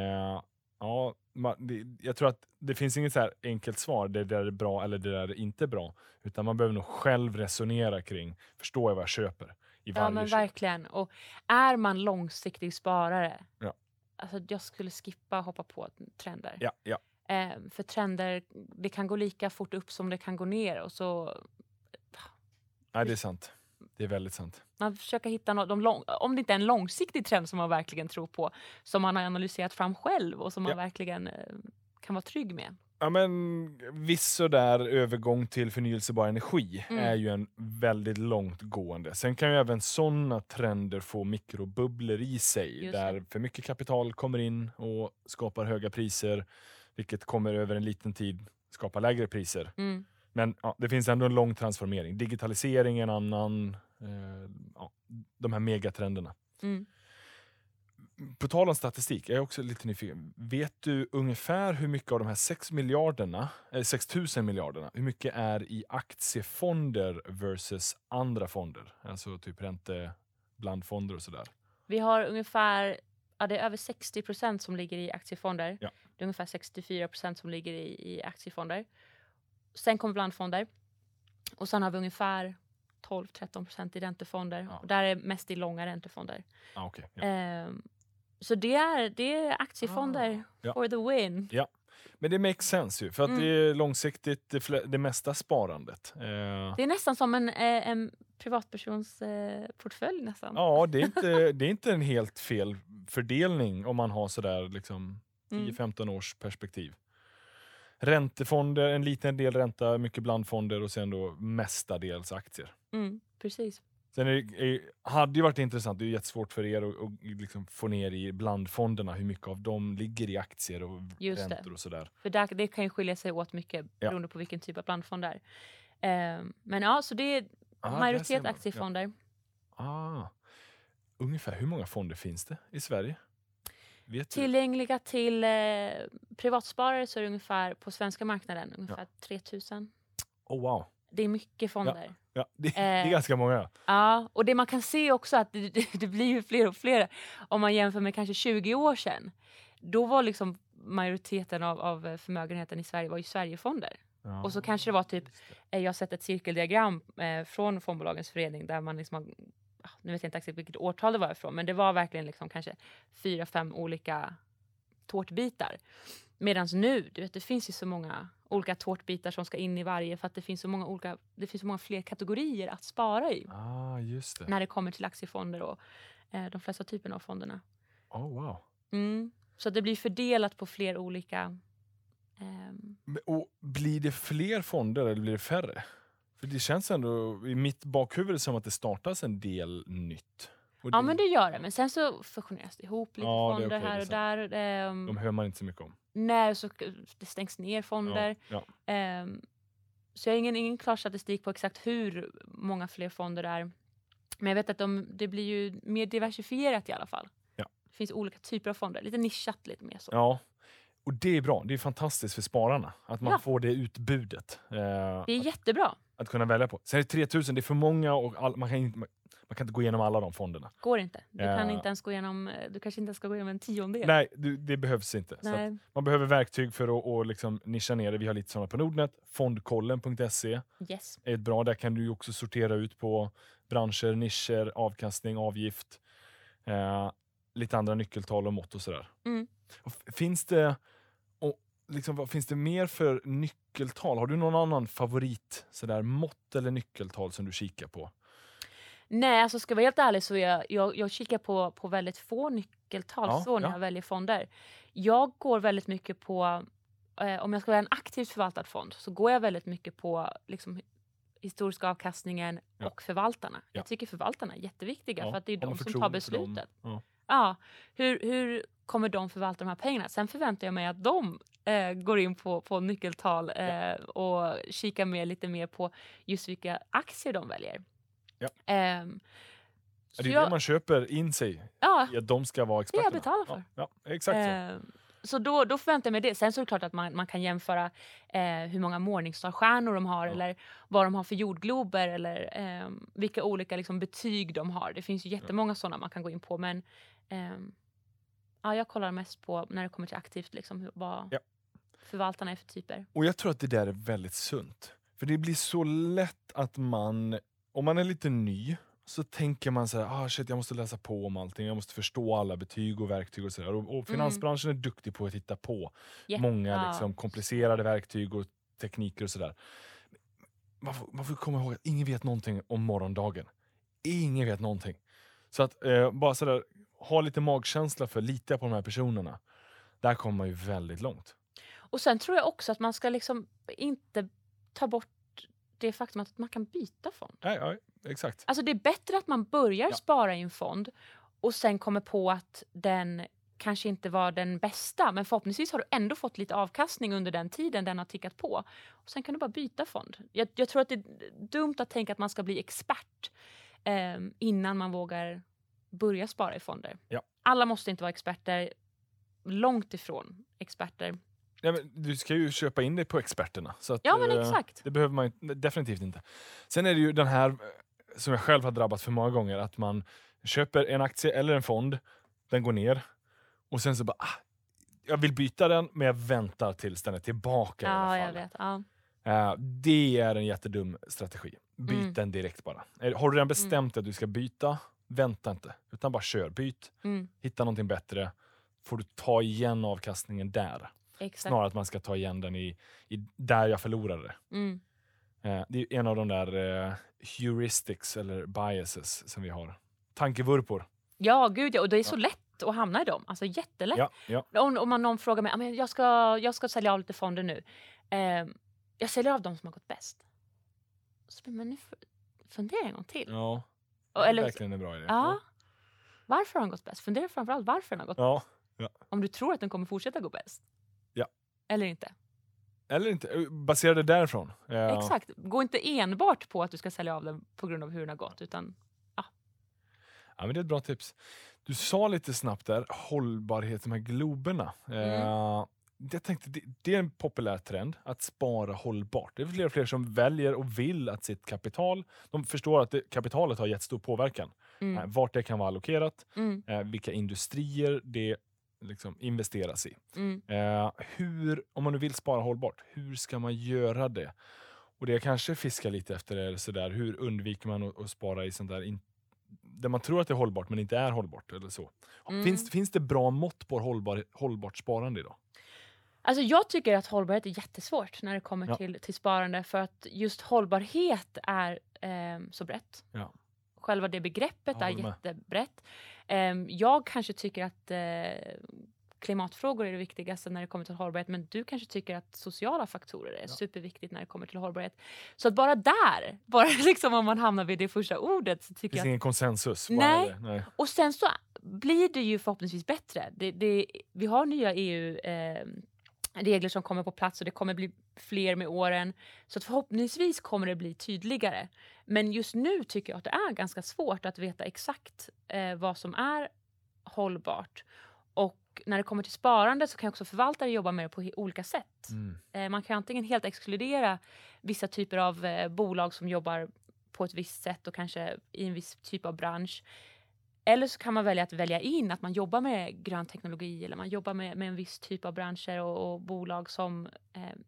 jag tror att det finns inget så här enkelt svar. Det där är bra eller det där är inte bra. Utan man behöver nog själv resonera kring. Förstår jag vad jag köper? Ja, men verkligen. Och är man långsiktig sparare? Ja. Alltså jag skulle skippa hoppa på trender. Ja. För trender, det kan gå lika fort upp som det kan gå ner. Och så... Nej, det är sant. Det är väldigt sant. Man försöker hitta om det inte är en långsiktig trend som man verkligen tror på. Som man har analyserat fram själv och som man verkligen kan vara trygg med. Ja, men viss sådär övergång till förnyelsebar energi är ju en väldigt långtgående. Sen kan ju även sådana trender få mikrobubblor i sig. Just där för mycket kapital kommer in och skapar höga priser. Vilket kommer över en liten tid skapa lägre priser. Mm. Men det finns ändå en lång transformering. Digitalisering är en annan. De här megatrenderna. Mm. På tal om statistik. Jag är också lite nyfiken. Vet du ungefär hur mycket av de här 6 000 miljarderna. Hur mycket är i aktiefonder versus andra fonder? Alltså typ ränteblandfonder och sådär. Vi har ungefär... det är över 60% som ligger i aktiefonder. Ja. Det är ungefär 64% som ligger i aktiefonder. Sen kommer blandfonder. Och sen har vi ungefär 12-13% i räntefonder. Ja. Och där är mest i långa räntefonder. Ah, okay. Så det är aktiefonder for the win. Ja. Men det makes sense ju, för att det är långsiktigt det mesta sparandet. Det är nästan som en privatpersons portfölj nästan. Ja, det är inte en helt fel fördelning om man har sådär liksom 10-15 års perspektiv. Räntefonder, en liten del ränta, mycket blandfonder och sen då mestadels aktier. Mm, precis. Sen hade ju varit intressant, det är jättesvårt för er att liksom få ner i blandfonderna hur mycket av dem ligger i aktier och räntor och sådär. För det kan ju skilja sig åt mycket beroende på vilken typ av blandfond det är. Men ja, så det är majoritet aktiefonder. Ja. Ungefär hur många fonder finns det i Sverige? Tillgängliga till privatsparare så är det ungefär på svenska marknaden ungefär 3000. Oh wow. Det är mycket fonder. Ja, det är ganska många. Ja, och det man kan se också att det blir ju fler och fler om man jämför med kanske 20 år sedan. Då var liksom majoriteten av förmögenheten i Sverige var ju Sverigefonder. Ja, och så kanske det var typ, jag har sett ett cirkeldiagram från Fondbolagens förening där man liksom nu vet jag inte exakt vilket årtal det var ifrån, men det var verkligen liksom kanske 4-5 olika tårtbitar. Medan nu, du vet, det finns ju så många olika tårtbitar som ska in i varje för att det finns så många fler kategorier att spara i. Ah, just det. När det kommer till aktiefonder och de flesta typerna av fonderna. Oh, wow. Mm. Så det blir fördelat på fler olika... Och blir det fler fonder eller blir det färre? För det känns ändå i mitt bakhuvud som att det startas en del nytt. Ja, men det gör det. Men sen så fusioneras det ihop lite fonder här och där. De hör man inte så mycket om. Nej, så det stängs ner fonder. Ja. Så jag har ingen klar statistik på exakt hur många fler fonder det är. Men jag vet att det blir ju mer diversifierat i alla fall. Ja. Det finns olika typer av fonder. Lite nischat lite mer så. Ja. Och det är bra, det är fantastiskt för spararna. Att man får det utbudet. Det är jättebra. Att kunna välja på. Sen är det 3000, det är för många och man kan inte gå igenom alla de fonderna. Går inte. Du kanske inte ens ska gå igenom en tiondel. Nej, det behövs inte. Så att man behöver verktyg för att liksom nischa ner det. Vi har lite sådana på Nordnet. Fondkollen.se är ett bra. Där kan du också sortera ut på branscher, nischer, avkastning, avgift. Lite andra nyckeltal och mått och sådär. Mm. Finns det mer för nyckeltal? Har du någon annan favorit sådär mått eller nyckeltal som du kikar på? Nej, alltså ska jag vara helt ärlig så jag kikar på väldigt få nyckeltal när jag väljer fonder. Jag går väldigt mycket på, om jag ska välja en aktivt förvaltad fond så går jag väldigt mycket på liksom, historiska avkastningen och förvaltarna. Ja. Jag tycker förvaltarna är jätteviktiga för att det är de som tar beslutet. Ja, hur kommer de förvalta de här pengarna? Sen förväntar jag mig att de går in på nyckeltal och kikar lite mer på just vilka aktier de väljer. Ja. Det är det man köper in sig i att de ska vara experterna. Det jag betalar för. Ja, exakt så då förväntar jag mig det. Sen så är det klart att man kan jämföra hur många Morningstar-stjärnor de har eller vad de har för jordglober eller vilka olika liksom, betyg de har. Det finns ju jättemånga sådana man kan gå in på, men jag kollar mest på när det kommer till aktivt liksom, vad förvaltarna är för typer. Och jag tror att det där är väldigt sunt. För det blir så lätt att man, om man är lite ny så tänker man så här, jag måste läsa på om allting. Jag måste förstå alla betyg och verktyg och sådär. Och finansbranschen är duktig på att hitta på många liksom, komplicerade verktyg och tekniker och sådär. Man får komma ihåg att ingen vet någonting om morgondagen. Ingen vet någonting. Så att bara sådär, ha lite magkänsla för lite på de här personerna. Där kommer man ju väldigt långt. Och sen tror jag också att man ska liksom inte ta bort det faktum att man kan byta fond. Nej, exakt. Alltså det är bättre att man börjar spara i en fond och sen kommer på att den kanske inte var den bästa, men förhoppningsvis har du ändå fått lite avkastning under den tiden den har tickat på. Och sen kan du bara byta fond. Jag tror att det är dumt att tänka att man ska bli expert innan man vågar börja spara i fonder. Ja. Alla måste inte vara experter, långt ifrån experter. Ja, men du ska ju köpa in dig på experterna. Så att, men exakt. Det behöver man definitivt inte. Sen är det ju den här som jag själv har drabbats för många gånger. Att man köper en aktie eller en fond. Den går ner. Och sen så bara, jag vill byta den. Men jag väntar tills den är tillbaka. Ja, i alla fall. Jag vet. Ja. Det är en jättedum strategi. Byt den direkt bara. Har du redan bestämt att du ska byta? Vänta inte. Utan bara kör. Byt. Hitta någonting bättre. Får du ta igen avkastningen där. Exakt. Snarare att man ska ta igen den i där jag förlorade. Mm. Det är en av de där heuristics eller biases som vi har. Tankevurpor. Ja, gud ja. Och det är så lätt att hamna i dem. Alltså jättelätt. Ja, ja. Om någon frågar mig, jag ska sälja av lite fonder nu. Jag säljer av dem som har gått bäst. Så men nu fundera en gång till. Ja, det är verkligen en bra idé. Ja. Varför har den gått bäst? Fundera framförallt varför den har gått bäst. Ja. Om du tror att den kommer fortsätta gå bäst. Ja. Eller inte. Eller inte. Basera det därifrån. Ja. Exakt. Gå inte enbart på att du ska sälja av den på grund av hur den har gått. Utan, ja, men det är ett bra tips. Du sa lite snabbt där, hållbarhet, de här globerna. Jag tänkte, det är en populär trend att spara hållbart. Det är fler och fler som väljer och vill att sitt kapital, de förstår att kapitalet har jättestor påverkan. Vart det kan vara allokerat, vilka industrier det liksom investeras i. Hur, om man nu vill spara hållbart, hur ska man göra det? Och det jag kanske fiskar lite efter är sådär, hur undviker man att spara i sånt där där man tror att det är hållbart men inte är hållbart eller så. Finns det bra mått på hållbart sparande idag? Alltså jag tycker att hållbarhet är jättesvårt när det kommer till sparande, för att just hållbarhet är så brett. Ja. Själva det begreppet är jättebrett. Jag kanske tycker att klimatfrågor är det viktigaste när det kommer till hållbarhet, men du kanske tycker att sociala faktorer är superviktigt när det kommer till hållbarhet. Så att bara liksom om man hamnar vid det första ordet så tycker jag... Det finns ingen konsensus. Nej. Och sen så blir det ju förhoppningsvis bättre. Vi har nya EU-regler som kommer på plats och det kommer bli fler med åren. Så att förhoppningsvis kommer det bli tydligare. Men just nu tycker jag att det är ganska svårt att veta exakt vad som är hållbart. Och när det kommer till sparande så kan också förvaltare jobba med det på olika sätt. Man kan antingen helt exkludera vissa typer av bolag som jobbar på ett visst sätt och kanske i en viss typ av bransch. Eller så kan man välja att välja in att man jobbar med grön teknologi eller man jobbar med en viss typ av branscher och bolag som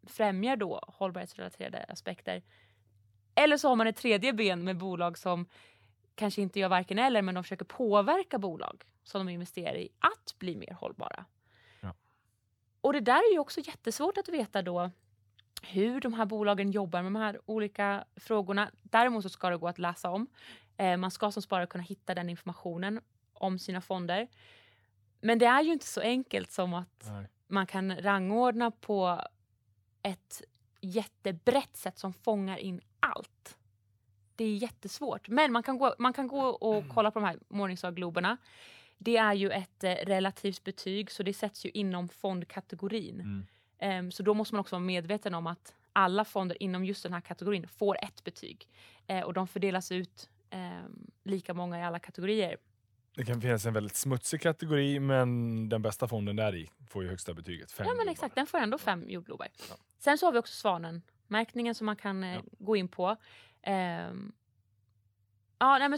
främjar då hållbarhetsrelaterade aspekter. Eller så har man ett tredje ben med bolag som kanske inte gör varken eller, men de försöker påverka bolag som de investerar i att bli mer hållbara. Ja. Och det där är ju också jättesvårt att veta då hur de här bolagen jobbar med de här olika frågorna. Däremot så ska det gå att läsa om. Man ska som sparare kunna hitta den informationen om sina fonder. Men det är ju inte så enkelt som att man kan rangordna på ett jättebrett sätt som fångar in allt. Det är jättesvårt. Men man kan gå och kolla på de här morningstar-globerna. Det är ju ett relativt betyg. Så det sätts ju inom fondkategorin. Så då måste man också vara medveten om att alla fonder inom just den här kategorin får ett betyg. Och de fördelas ut lika många i alla kategorier. Det kan finnas en väldigt smutsig kategori, men den bästa fonden där i får ju högsta betyget. 5 jordglobar. Exakt. Den får ändå 5 jordglobar. Ja. Sen så har vi också Svanen-märkningen som man kan gå in på.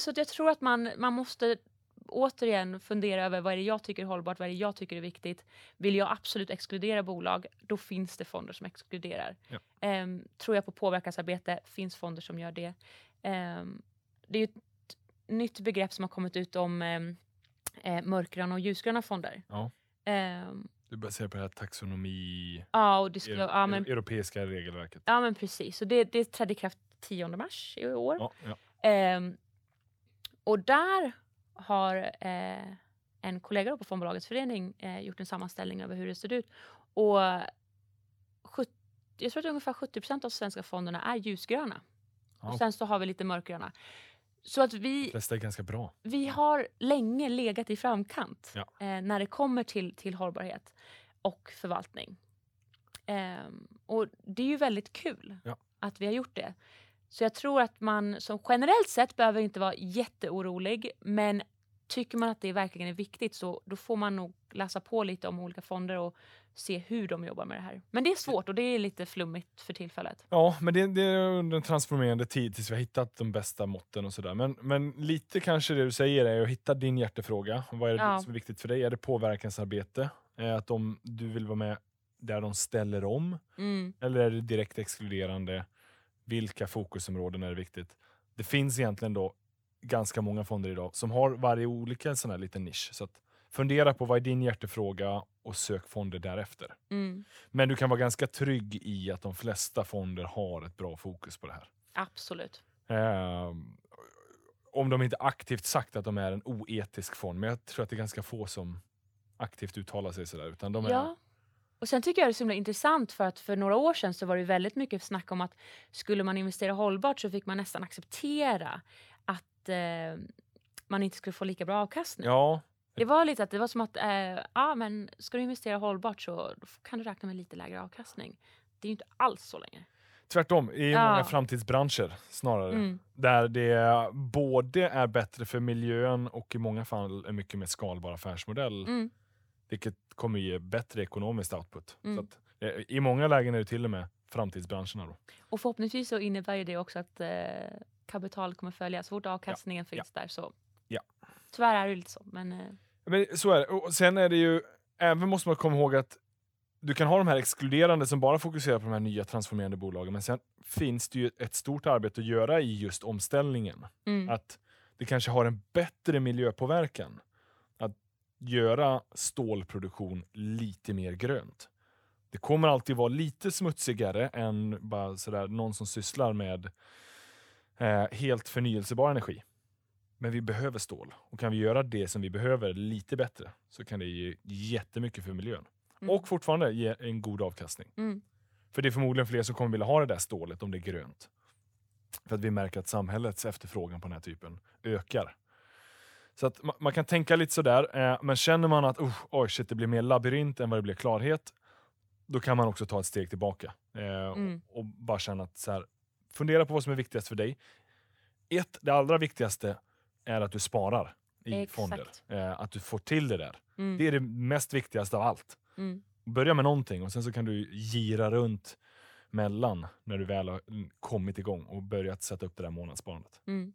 Så jag tror att man måste återigen fundera över vad är det jag tycker är hållbart, vad är det jag tycker är viktigt. Vill jag absolut exkludera bolag, då finns det fonder som exkluderar. Ja. Tror jag på påverkansarbete, finns fonder som gör det. Det är ju ett nytt begrepp som har kommit ut om mörkgröna och ljusgröna fonder. Ja. Du baserar på det här taxonomi, europeiska regelverket. Ja, men precis. Så det trädde i kraft 10 mars i år. Ja. Och där har en kollega på Fondbolagens förening gjort en sammanställning över hur det ser ut. Och jag tror att ungefär 70% av svenska fonderna är ljusgröna. Ja. Och sen så har vi lite mörkgröna. Så att vi... Det är ganska bra. Vi har länge legat i framkant när det kommer till hållbarhet och förvaltning. Och det är ju väldigt kul att vi har gjort det. Så jag tror att man som generellt sett behöver inte vara jätteorolig. Men tycker man att det verkligen är viktigt så då får man nog läsa på lite om olika fonder och se hur de jobbar med det här. Men det är svårt och det är lite flummigt för tillfället. Ja, men det är under en transformerande tid tills vi har hittat de bästa måtten och sådär. Men lite kanske det du säger är att hitta din hjärtefråga. Vad är det som är viktigt för dig? Är det påverkansarbete? Att du vill vara med där de ställer om? Eller är det direkt exkluderande? Vilka fokusområden är viktigt? Det finns egentligen då ganska många fonder idag som har varje olika sån här liten nisch. Så att Fundera på vad är din hjärtefråga och sök fonder därefter. Mm. Men du kan vara ganska trygg i att de flesta fonder har ett bra fokus på det här. Absolut. Om de inte aktivt sagt att de är en oetisk fond. Men jag tror att det är ganska få som aktivt uttalar sig sådär. Utan de är... Och sen tycker jag det är så himla intressant för att för några år sedan så var det väldigt mycket snack om att skulle man investera hållbart så fick man nästan acceptera att man inte skulle få lika bra avkastning. Ja. Det var lite att det var som att men ska du investera hållbart så kan du räkna med lite lägre avkastning. Det är ju inte alls så länge. Tvärtom, i många framtidsbranscher snarare. Mm. Där det både är bättre för miljön och i många fall är mycket mer skalbar affärsmodell. Mm. Vilket kommer ge bättre ekonomiskt output. Mm. Så att, i många lägen är det till och med framtidsbranscherna då. Och förhoppningsvis så innebär ju det också att kapital kommer följa. Så fort avkastningen finns där så... Ja. Tyvärr är det lite så. Men så är det. Och sen är det ju... Även måste man komma ihåg att du kan ha de här exkluderande som bara fokuserar på de här nya transformerande bolagen. Men sen finns det ju ett stort arbete att göra i just omställningen. Mm. Att det kanske har en bättre miljöpåverkan. Att göra stålproduktion lite mer grönt. Det kommer alltid vara lite smutsigare än bara sådär, någon som sysslar med helt förnyelsebar energi. Men vi behöver stål. Och kan vi göra det som vi behöver lite bättre så kan det ge jättemycket för miljön. Mm. Och fortfarande ge en god avkastning. Mm. För det är förmodligen fler som kommer vilja ha det där stålet om det är grönt. För att vi märker att samhällets efterfrågan på den här typen ökar. Så att man kan tänka lite sådär. Men känner man att det blir mer labyrint än vad det blir klarhet. Då kan man också ta ett steg tillbaka. Och bara känna att så här, fundera på vad som är viktigast för dig. Det allra viktigaste är att du sparar i fonder. Att du får till det där. Mm. Det är det mest viktigaste av allt. Mm. Börja med någonting och sen så kan du gira runt mellan när du väl har kommit igång och börjat sätta upp det där månadssparandet. Mm.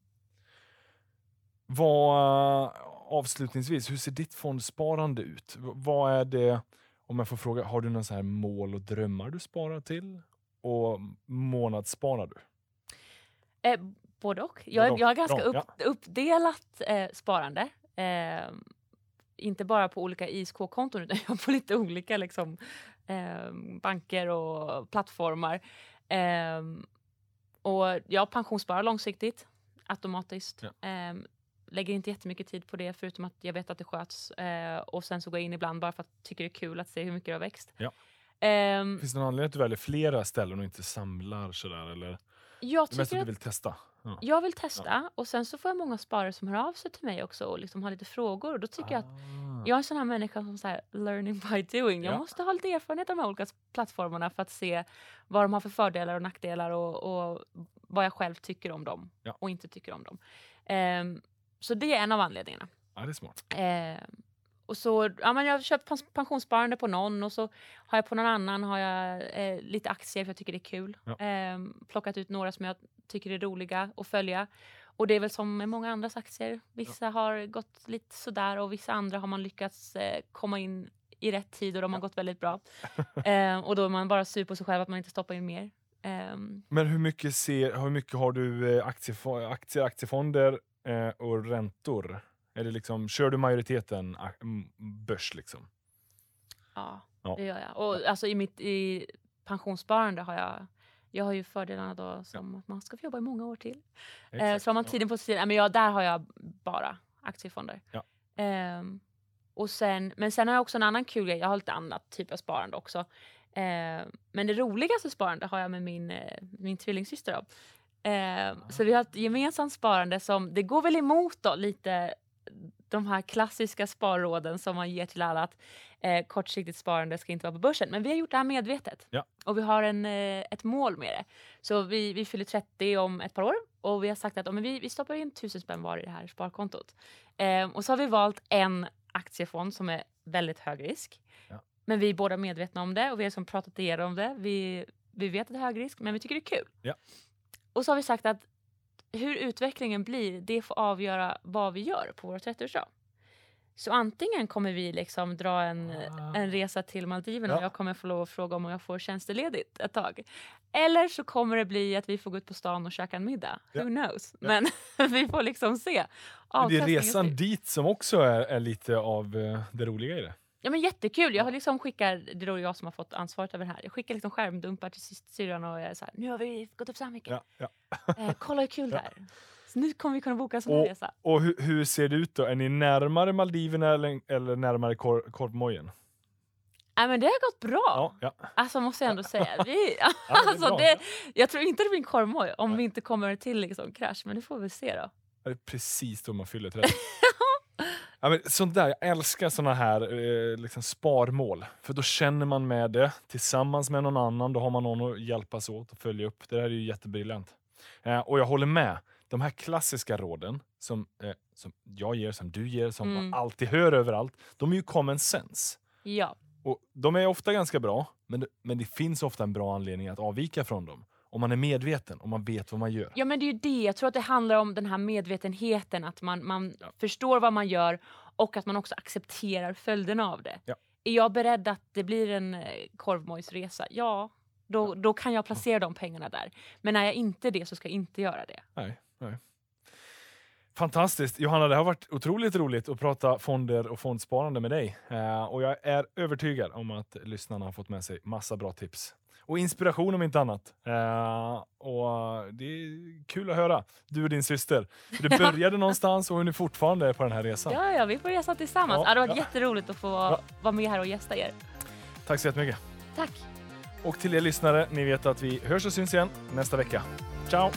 Avslutningsvis, hur ser ditt fondsparande ut? Vad är det, om jag får fråga, har du någon så här mål och drömmar du sparar till? Och månadssparar du? Både och. Jag har ganska uppdelat sparande. Inte bara på olika ISK-konton utan jag på lite olika liksom, banker och plattformar. Och jag pensionssparar långsiktigt, automatiskt. Ja. Lägger inte jättemycket tid på det förutom att jag vet att det sköts. Och sen så går jag in ibland bara för att jag tycker det är kul att se hur mycket det har växt. Ja. Finns det någon anledning att du väljer flera ställen och inte samlar sådär eller? Jag tycker att du vill testa. Ja. Jag vill testa och sen så får jag många sparare som hör av sig till mig också och liksom har lite frågor och då tycker jag att jag är en sån här människa som så här learning by doing. Jag måste ha lite erfarenhet av de här olika plattformarna för att se vad de har för fördelar och nackdelar och vad jag själv tycker om dem och inte tycker om dem. Så det är en av anledningarna. Ja, det är smart. Och så, men jag har köpt pensionssparande på någon och så har jag på någon annan har jag lite aktier för jag tycker det är kul. Ja. Plockat ut några som jag tycker är roliga att följa. Och det är väl som med många andras aktier. Vissa har gått lite sådär och vissa andra har man lyckats komma in i rätt tid och de har gått väldigt bra. Och då är man bara sur på sig själv att man inte stoppar in mer. Men hur mycket har du aktiefonder och räntor? Eller liksom, kör du majoriteten börs liksom? Ja, det gör jag. Och alltså i pensionssparande har jag har ju fördelarna då som att man ska få jobba i många år till. Så har man tiden på sidan. Men där har jag bara aktiefonder. Ja. Men sen har jag också en annan kul grej. Jag har lite annat typ av sparande också. Men det roligaste sparande har jag med min tvillingsyster då. Så vi har ett gemensamt sparande som, det går väl emot då lite de här klassiska sparråden som man ger till alla att kortsiktigt sparande ska inte vara på börsen. Men vi har gjort det här medvetet. Ja. Och vi har ett mål med det. Så vi fyller 30 om ett par år. Och vi har sagt att vi stoppar in 1000 spänn var i det här sparkontot. Och så har vi valt en aktiefond som är väldigt hög risk. Ja. Men vi är båda medvetna om det. Och vi har pratat igenom det. Vi vet att det är hög risk men vi tycker det är kul. Ja. Och så har vi sagt att hur utvecklingen blir, det får avgöra vad vi gör på vår 30-årsdag. Så antingen kommer vi liksom dra en resa till Maldiven och jag kommer få lov att fråga om jag får tjänsteledigt ett tag. Eller så kommer det bli att vi får gå ut på stan och käka en middag. Ja. Who knows? Ja. Men vi får liksom se. Det är resan dit som också är lite av det roliga i det. Ja, men jättekul. Jag har liksom skickat, det är då jag som har fått ansvaret över det här. Jag skickar liksom skärmdumpar till syrran och jag är så här, nu har vi gått upp så här mycket. Ja. Kolla hur kul det här. Så nu kommer vi kunna boka en sån resa. Och hur ser det ut då? Är ni närmare Maldiverna eller närmare Korvmojen? Nej, men det har gått bra. Ja. Alltså måste jag ändå säga. Jag tror inte det blir en korvmoj om vi inte kommer till liksom krasch. Men det får vi se då. Det är precis då man fyller trädet. Ja, men sånt där, jag älskar såna här liksom sparmål. För då känner man med det tillsammans med någon annan. Då har man någon att hjälpas åt och följa upp. Det där är ju jättebriljant. Och jag håller med. De här klassiska råden som jag ger, som du ger, som man alltid hör överallt. De är ju common sense. Ja. Och de är ofta ganska bra. Men det finns ofta en bra anledning att avvika från dem. Om man är medveten, om man vet vad man gör. Ja, men det är ju det. Jag tror att det handlar om den här medvetenheten. Att man förstår vad man gör. Och att man också accepterar följderna av det. Ja. Är jag beredd att det blir en korvmojsresa? Ja, då kan jag placera de pengarna där. Men när jag inte det så ska jag inte göra det. Nej. Fantastiskt. Johanna, det har varit otroligt roligt att prata fonder och fondsparande med dig. Och jag är övertygad om att lyssnarna har fått med sig massa bra tips. Och inspiration om inte annat. Och det är kul att höra. Du och din syster. Du började någonstans och är nu fortfarande på den här resan. Ja, vi får resa tillsammans. Det har varit jätteroligt att få vara med här och gästa er. Tack så jättemycket. Tack. Och till er lyssnare, ni vet att vi hörs och syns igen nästa vecka. Ciao!